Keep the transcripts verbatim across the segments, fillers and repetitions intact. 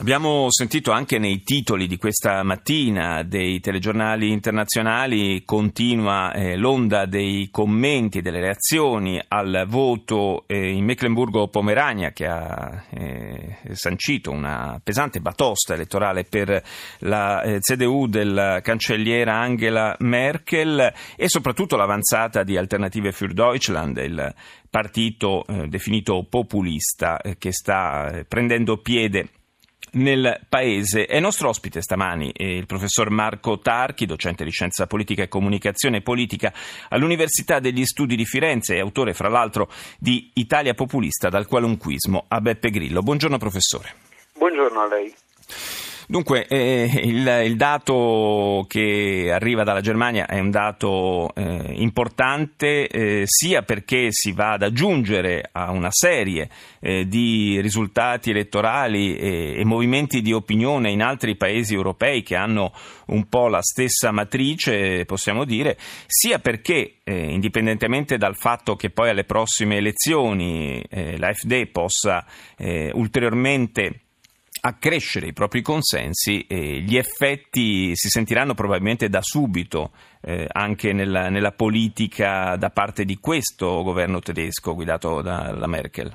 Abbiamo sentito anche nei titoli di questa mattina dei telegiornali internazionali, continua eh, l'onda dei commenti, delle reazioni al voto eh, in Mecklenburgo-Pomerania, che ha eh, sancito una pesante batosta elettorale per la eh, C D U della cancelliera Angela Merkel, e soprattutto l'avanzata di Alternative für Deutschland, il partito eh, definito populista eh, che sta eh, prendendo piede nel paese. È nostro ospite stamani è il professor Marco Tarchi, docente di scienza politica e comunicazione politica all'Università degli Studi di Firenze e autore, fra l'altro, di Italia Populista, dal qualunquismo a Beppe Grillo. Buongiorno professore. Buongiorno a lei. Dunque, eh, il, il dato che arriva dalla Germania è un dato eh, importante, eh, sia perché si va ad aggiungere a una serie eh, di risultati elettorali e, e movimenti di opinione in altri paesi europei che hanno un po' la stessa matrice, possiamo dire, sia perché, eh, indipendentemente dal fatto che poi alle prossime elezioni eh, l'AfD possa eh, ulteriormente accrescere i propri consensi, e gli effetti si sentiranno probabilmente da subito eh, anche nella, nella politica da parte di questo governo tedesco guidato dalla Merkel.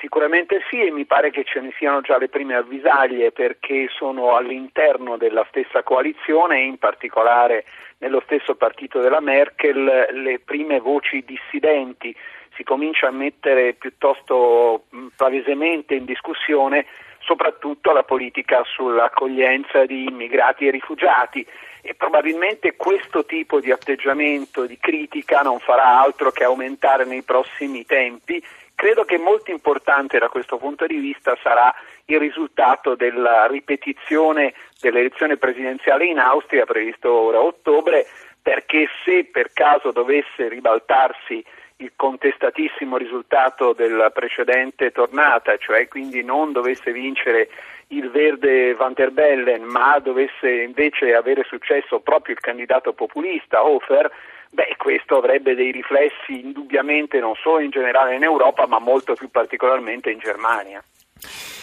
Sicuramente sì, e mi pare che ce ne siano già le prime avvisaglie, perché sono all'interno della stessa coalizione e in particolare nello stesso partito della Merkel le prime voci dissidenti. Si comincia a mettere piuttosto palesemente in discussione soprattutto la politica sull'accoglienza di immigrati e rifugiati, e probabilmente questo tipo di atteggiamento, di critica, non farà altro che aumentare nei prossimi tempi. Credo che molto importante da questo punto di vista sarà il risultato della ripetizione dell'elezione presidenziale in Austria, previsto ora a ottobre, perché se per caso dovesse ribaltarsi il contestatissimo risultato della precedente tornata, cioè quindi non dovesse vincere il verde Van der Bellen, ma dovesse invece avere successo proprio il candidato populista Hofer, beh, questo avrebbe dei riflessi indubbiamente non solo in generale in Europa, ma molto più particolarmente in Germania.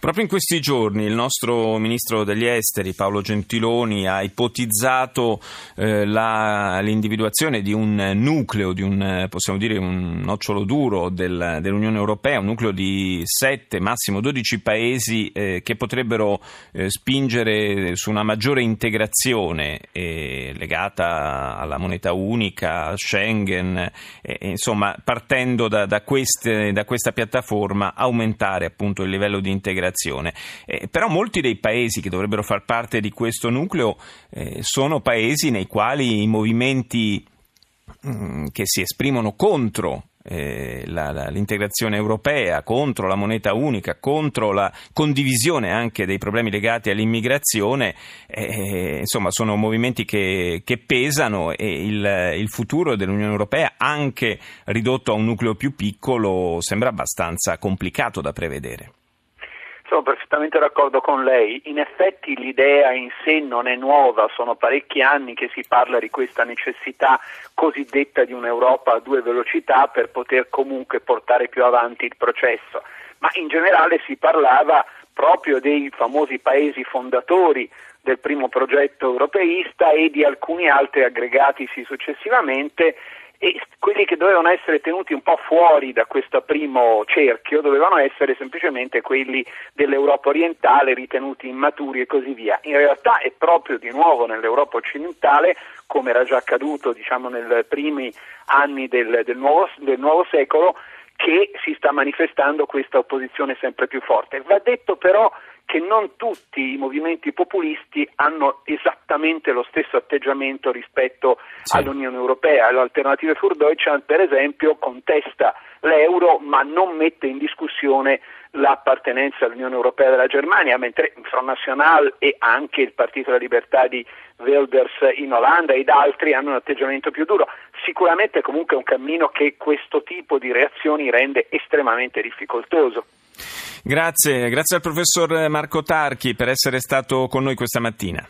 Proprio in questi giorni il nostro ministro degli esteri Paolo Gentiloni ha ipotizzato eh, la, l'individuazione di un nucleo, di un, possiamo dire un nocciolo duro del, dell'Unione Europea, un nucleo di sette, massimo dodici paesi eh, che potrebbero eh, spingere su una maggiore integrazione eh, legata alla moneta unica, a Schengen, eh, insomma partendo da, da, queste, da questa piattaforma aumentare appunto il livello di integrazione. Eh, però molti dei paesi che dovrebbero far parte di questo nucleo eh, sono paesi nei quali i movimenti mh, che si esprimono contro eh, la, la, l'integrazione europea, contro la moneta unica, contro la condivisione anche dei problemi legati all'immigrazione, eh, insomma sono movimenti che, che pesano, e il, il futuro dell'Unione Europea, anche ridotto a un nucleo più piccolo, sembra abbastanza complicato da prevedere. Sono perfettamente d'accordo con lei. In effetti l'idea in sé non è nuova, sono parecchi anni che si parla di questa necessità cosiddetta di un'Europa a due velocità per poter comunque portare più avanti il processo, ma in generale si parlava proprio dei famosi paesi fondatori del primo progetto europeista e di alcuni altri aggregatisi successivamente, e quelli che dovevano essere tenuti un po' fuori da questo primo cerchio dovevano essere semplicemente quelli dell'Europa orientale, ritenuti immaturi e così via. In realtà è proprio di nuovo nell'Europa occidentale, come era già accaduto diciamo nei primi anni del, del, nuovo, del nuovo secolo, che si sta manifestando questa opposizione sempre più forte. Va detto però che non tutti i movimenti populisti hanno esattamente lo stesso atteggiamento rispetto sì. all'Unione Europea. L'Alternative für Deutschland, per esempio, contesta l'euro ma non mette in discussione l'appartenenza all'Unione Europea della Germania, mentre il Front National e anche il Partito della Libertà di Wilders in Olanda ed altri hanno un atteggiamento più duro. Sicuramente comunque è un cammino che questo tipo di reazioni rende estremamente difficoltoso. Grazie, grazie al professor Marco Tarchi per essere stato con noi questa mattina.